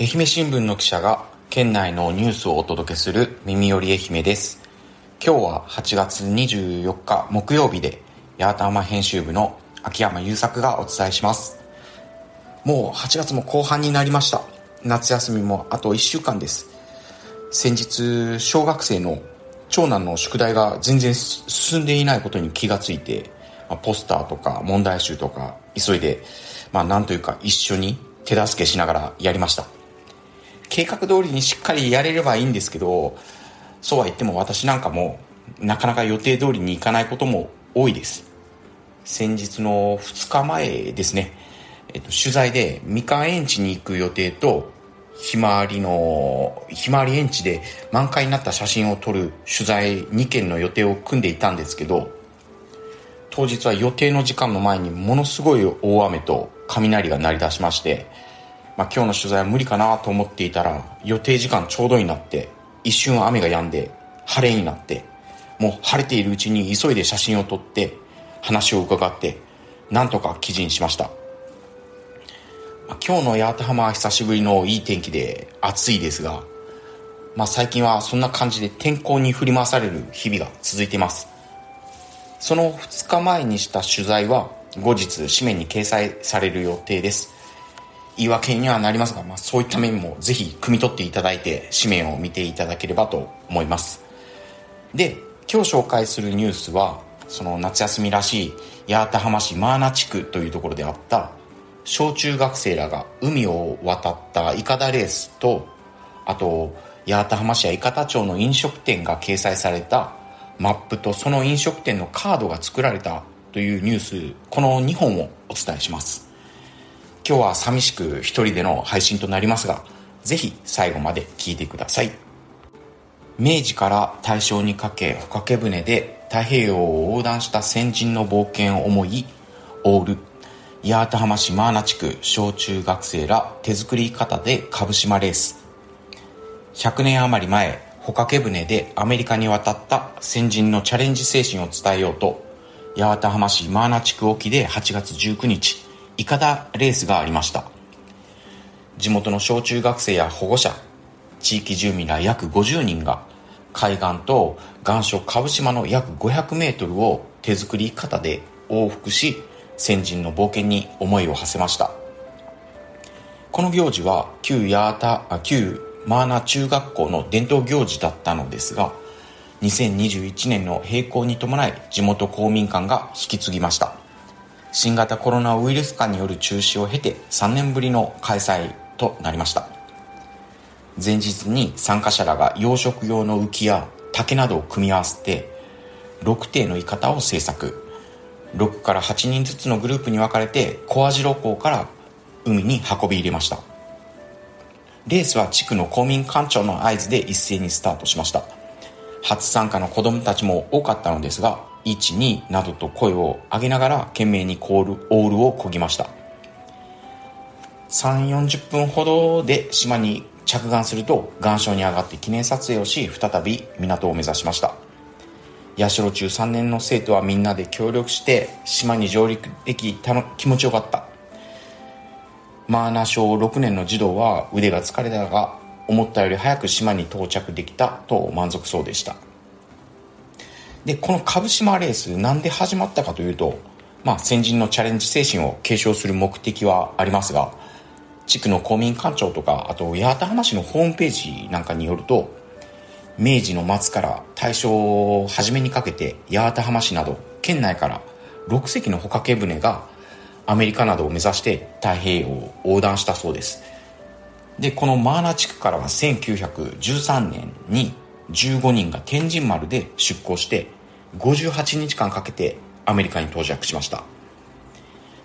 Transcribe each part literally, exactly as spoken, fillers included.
愛媛新聞の記者が県内のニュースをお届けする耳より愛媛です。今日ははちがつにじゅうよっか木曜日で、八幡浜編集部の秋山優作がお伝えします。もうはちがつも後半になりました。夏休みもあといっしゅうかんです。先日、小学生の長男の宿題が全然進んでいないことに気がついて、ポスターとか問題集とか急いで、まあなんというか一緒に手助けしながらやりました。計画通りにしっかりやれればいいんですけど、そうは言っても私なんかもなかなか予定通りにいかないことも多いです。先日のふつかまえですね、えっと、取材でみかん園地に行く予定とひまわりのひまわり園地で満開になった写真を撮る取材にけんの予定を組んでいたんですけど、当日は予定の時間の前にものすごい大雨と雷が鳴り出しまして、まあ、今日の取材は無理かなと思っていたら、予定時間ちょうどになって一瞬雨が止んで晴れになって、もう晴れているうちに急いで写真を撮って話を伺って、なんとか記事にしました。まあ、今日の八幡浜は久しぶりのいい天気で暑いですが、まあ、最近はそんな感じで天候に振り回される日々が続いています。そのふつかまえにした取材は後日紙面に掲載される予定です。言い訳にはなりますが、まあ、そういった面もぜひ汲み取っていただいて紙面を見ていただければと思います。で、今日紹介するニュースは、その夏休みらしい八幡浜市マーナ地区というところであった小中学生らが海を渡ったいかだレースと、あと八幡浜市や伊方町の飲食店が掲載されたマップとその飲食店のカードが作られたというニュース、このにほんをお伝えします。今日は寂しく一人での配信となりますが、ぜひ最後まで聞いてください。明治から大正にかけ帆掛船で太平洋を横断した先人の冒険を思い、オール八幡浜市マーナ地区小中学生ら手作り方で株島レース。ひゃくねん余り前、帆掛船でアメリカに渡った先人のチャレンジ精神を伝えようと、八幡浜市マーナ地区沖ではちがつじゅうくにち、いかだレースがありました。地元の小中学生や保護者、地域住民ら約ごじゅうにんが海岸と岩礁株島の約ごひゃくメートルを手作りいかだで往復し、先人の冒険に思いを馳せました。この行事は旧八幡、旧マーナ中学校の伝統行事だったのですが、にせんにじゅういちねんの閉校に伴い地元公民館が引き継ぎました。新型コロナウイルス禍による中止を経てさんねんぶりの開催となりました。前日に参加者らが養殖用の浮きや竹などを組み合わせてろくていのいかだを制作、ろくからはちにんずつのグループに分かれて小網代港から海に運び入れました。レースは地区の公民館長の合図で一斉にスタートしました。初参加の子どもたちも多かったのですが、いち、になどと声を上げながら懸命にオールを漕ぎました。さんじゅう、よんじゅっぷんほどで島に着岸すると、岩礁に上がって記念撮影をし、再び港を目指しました。社中さんねんの生徒はみんなで協力して島に上陸できたの気持ちよかった。マーナ小ろくねんの児童は腕が疲れたが、思ったより早く島に到着できたと満足そうでした。で、この株島レース、なんで始まったかというと、まあ、先人のチャレンジ精神を継承する目的はありますが、地区の公民館長とか、あと八幡浜市のホームページなんかによると、明治の末から大正初めにかけて八幡浜市など県内からろくせきの帆掛船がアメリカなどを目指して太平洋を横断したそうです。で、このマーナ地区からはせんきゅうひゃくじゅうさんねんにじゅうごにんが天神丸で出港してごじゅうはちにちかんかけてアメリカに到着しました。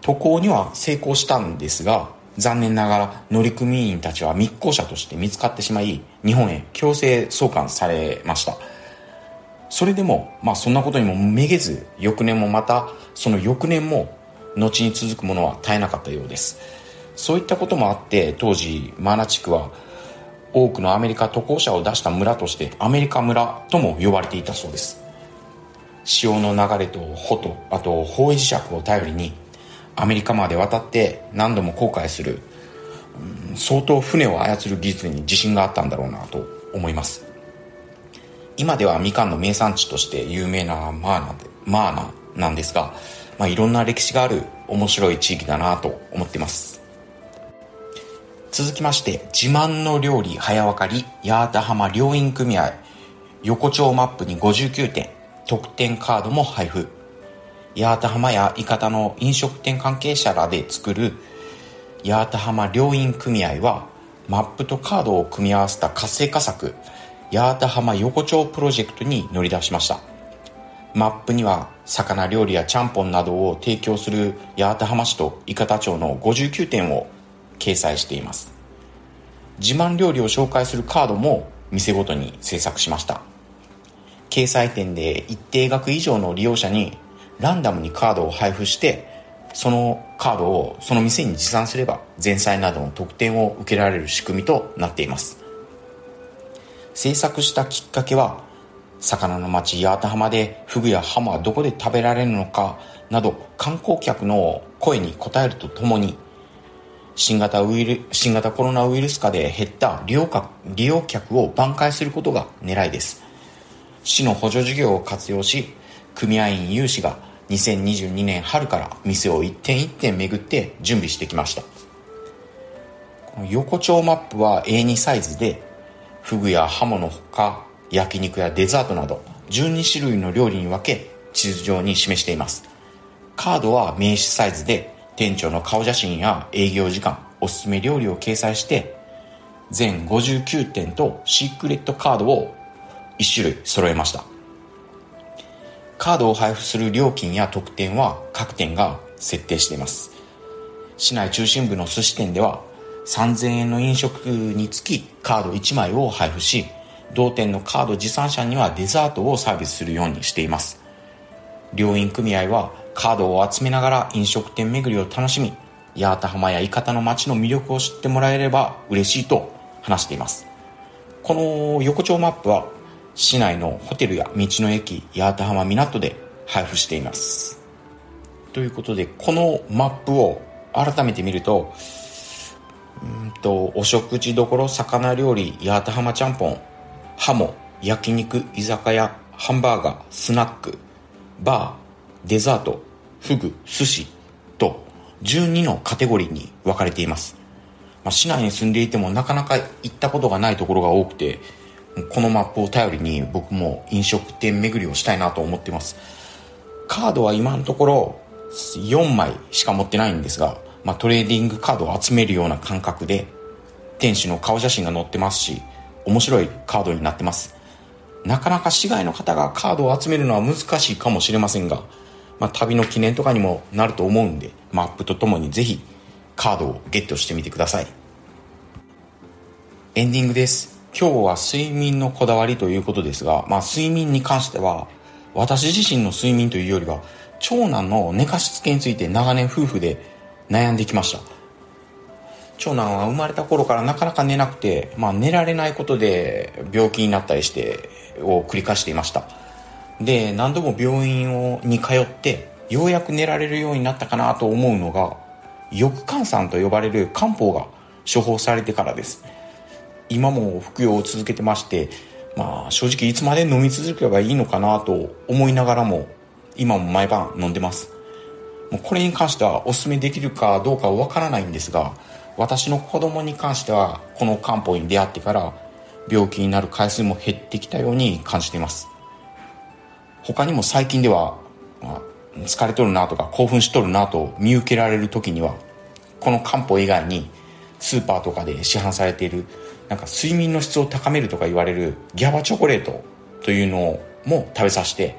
渡航には成功したんですが、残念ながら乗組員たちは密航者として見つかってしまい、日本へ強制送還されました。それでも、まあ、そんなことにもめげず、翌年もまたその翌年も後に続くものは絶えなかったようです。そういったこともあって、当時マーナ地区は多くのアメリカ渡航者を出した村としてアメリカ村とも呼ばれていたそうです。潮の流れと帆と、あと方位磁石を頼りにアメリカまで渡って何度も航海する、相当船を操る技術に自信があったんだろうなと思います。今ではみかんの名産地として有名なマーナでマーナなんですが、まあ、いろんな歴史がある面白い地域だなと思っています。続きまして、自慢の料理早わかり八幡浜料飲組合横丁マップにごじゅうきゅうてん、特典カードも配布。八幡浜や伊方の飲食店関係者らで作る八幡浜料飲組合は、マップとカードを組み合わせた活性化策、八幡浜横丁プロジェクトに乗り出しました。マップには魚料理やちゃんぽんなどを提供する八幡浜市と伊方町のごじゅうきゅうてんを掲載しています。自慢料理を紹介するカードも店ごとに制作しました。掲載店で一定額以上の利用者にランダムにカードを配布して、そのカードをその店に持参すれば前菜などの特典を受けられる仕組みとなっています。制作したきっかけは、魚の町八幡浜でフグやハモはどこで食べられるのかなど観光客の声に応えるとともに、新型ウイル、新型コロナウイルス禍で減った利用客、利用客を挽回することが狙いです。市の補助事業を活用し、組合員有志がにせんにじゅうにねん春から店を一点一点巡って準備してきました。この横丁マップは エーツー サイズで、フグやハモのほか焼肉やデザートなどじゅうにしゅるいの料理に分け地図上に示しています。カードは名刺サイズで、店長の顔写真や営業時間、おすすめ料理を掲載して、全ごじゅうきゅうてんとシークレットカードをいっしゅるい揃えました。カードを配布する料金や特典は各店が設定しています。市内中心部の寿司店ではさんぜんえんの飲食につきカードいちまいを配布し、同店のカード持参者にはデザートをサービスするようにしています。料飲組合はカードを集めながら飲食店巡りを楽しみ、八幡浜や伊方の街の魅力を知ってもらえれば嬉しいと話しています。この横丁マップは市内のホテルや道の駅、八幡浜港で配布しています。ということで、このマップを改めて見ると、うんとお食事どころ、魚料理、八幡浜ちゃんぽん、ハモ、焼肉、居酒屋、ハンバーガー、スナック、バー、デザート、フグ、寿司とじゅうにのカテゴリーに分かれています。まあ、市内に住んでいてもなかなか行ったことがないところが多くて、このマップを頼りに僕も飲食店巡りをしたいなと思っています。カードは今のところよんまいしか持ってないんですが、まあ、トレーディングカードを集めるような感覚で、店主の顔写真が載ってますし、面白いカードになってます。なかなか市外の方がカードを集めるのは難しいかもしれませんが、まあ、旅の記念とかにもなると思うんで、マップとともにぜひカードをゲットしてみてください。エンディングです。今日は睡眠のこだわりということですが、まあ、睡眠に関しては私自身の睡眠というよりは長男の寝かしつけについて長年夫婦で悩んできました。長男は生まれた頃からなかなか寝なくて、まあ、寝られないことで病気になったりしてを繰り返していました。で、何度も病院に通ってようやく寝られるようになったかなと思うのが、翼甘散と呼ばれる漢方が処方されてからです。今も服用を続けてまして、まあ、正直いつまで飲み続ければいいのかなと思いながらも、今も毎晩飲んでます。これに関してはおすすめできるかどうかわからないんですが、私の子供に関してはこの漢方に出会ってから病気になる回数も減ってきたように感じています。他にも最近では、まあ、疲れとるなとか興奮しとるなと見受けられる時には、この漢方以外にスーパーとかで市販されているなんか睡眠の質を高めるとか言われるギャバチョコレートというのも食べさせて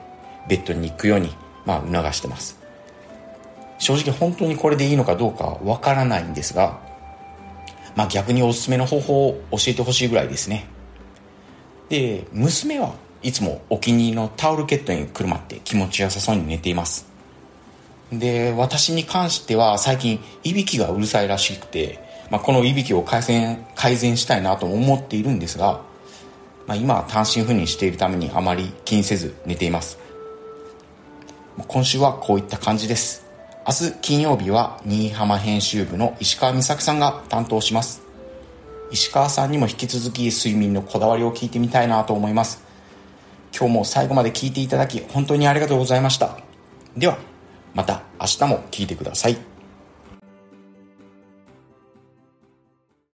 ベッドに行くように、まあ、促してます。正直本当にこれでいいのかどうかわからないんですが、まあ、逆におすすめの方法を教えてほしいぐらいですね。で、娘はいつもお気に入りのタオルケットにくるまって気持ちよさそうに寝ています。で、私に関しては最近いびきがうるさいらしくて、まあ、このいびきを改善、改善したいなと思っているんですが、まあ、今は単身赴任しているためにあまり気にせず寝ています。今週はこういった感じです。明日金曜日は新居浜編集部の石川美咲さんが担当します。石川さんにも引き続き睡眠のこだわりを聞いてみたいなと思います。今日も最後まで聞いていただき本当にありがとうございました。ではまた明日も聞いてください。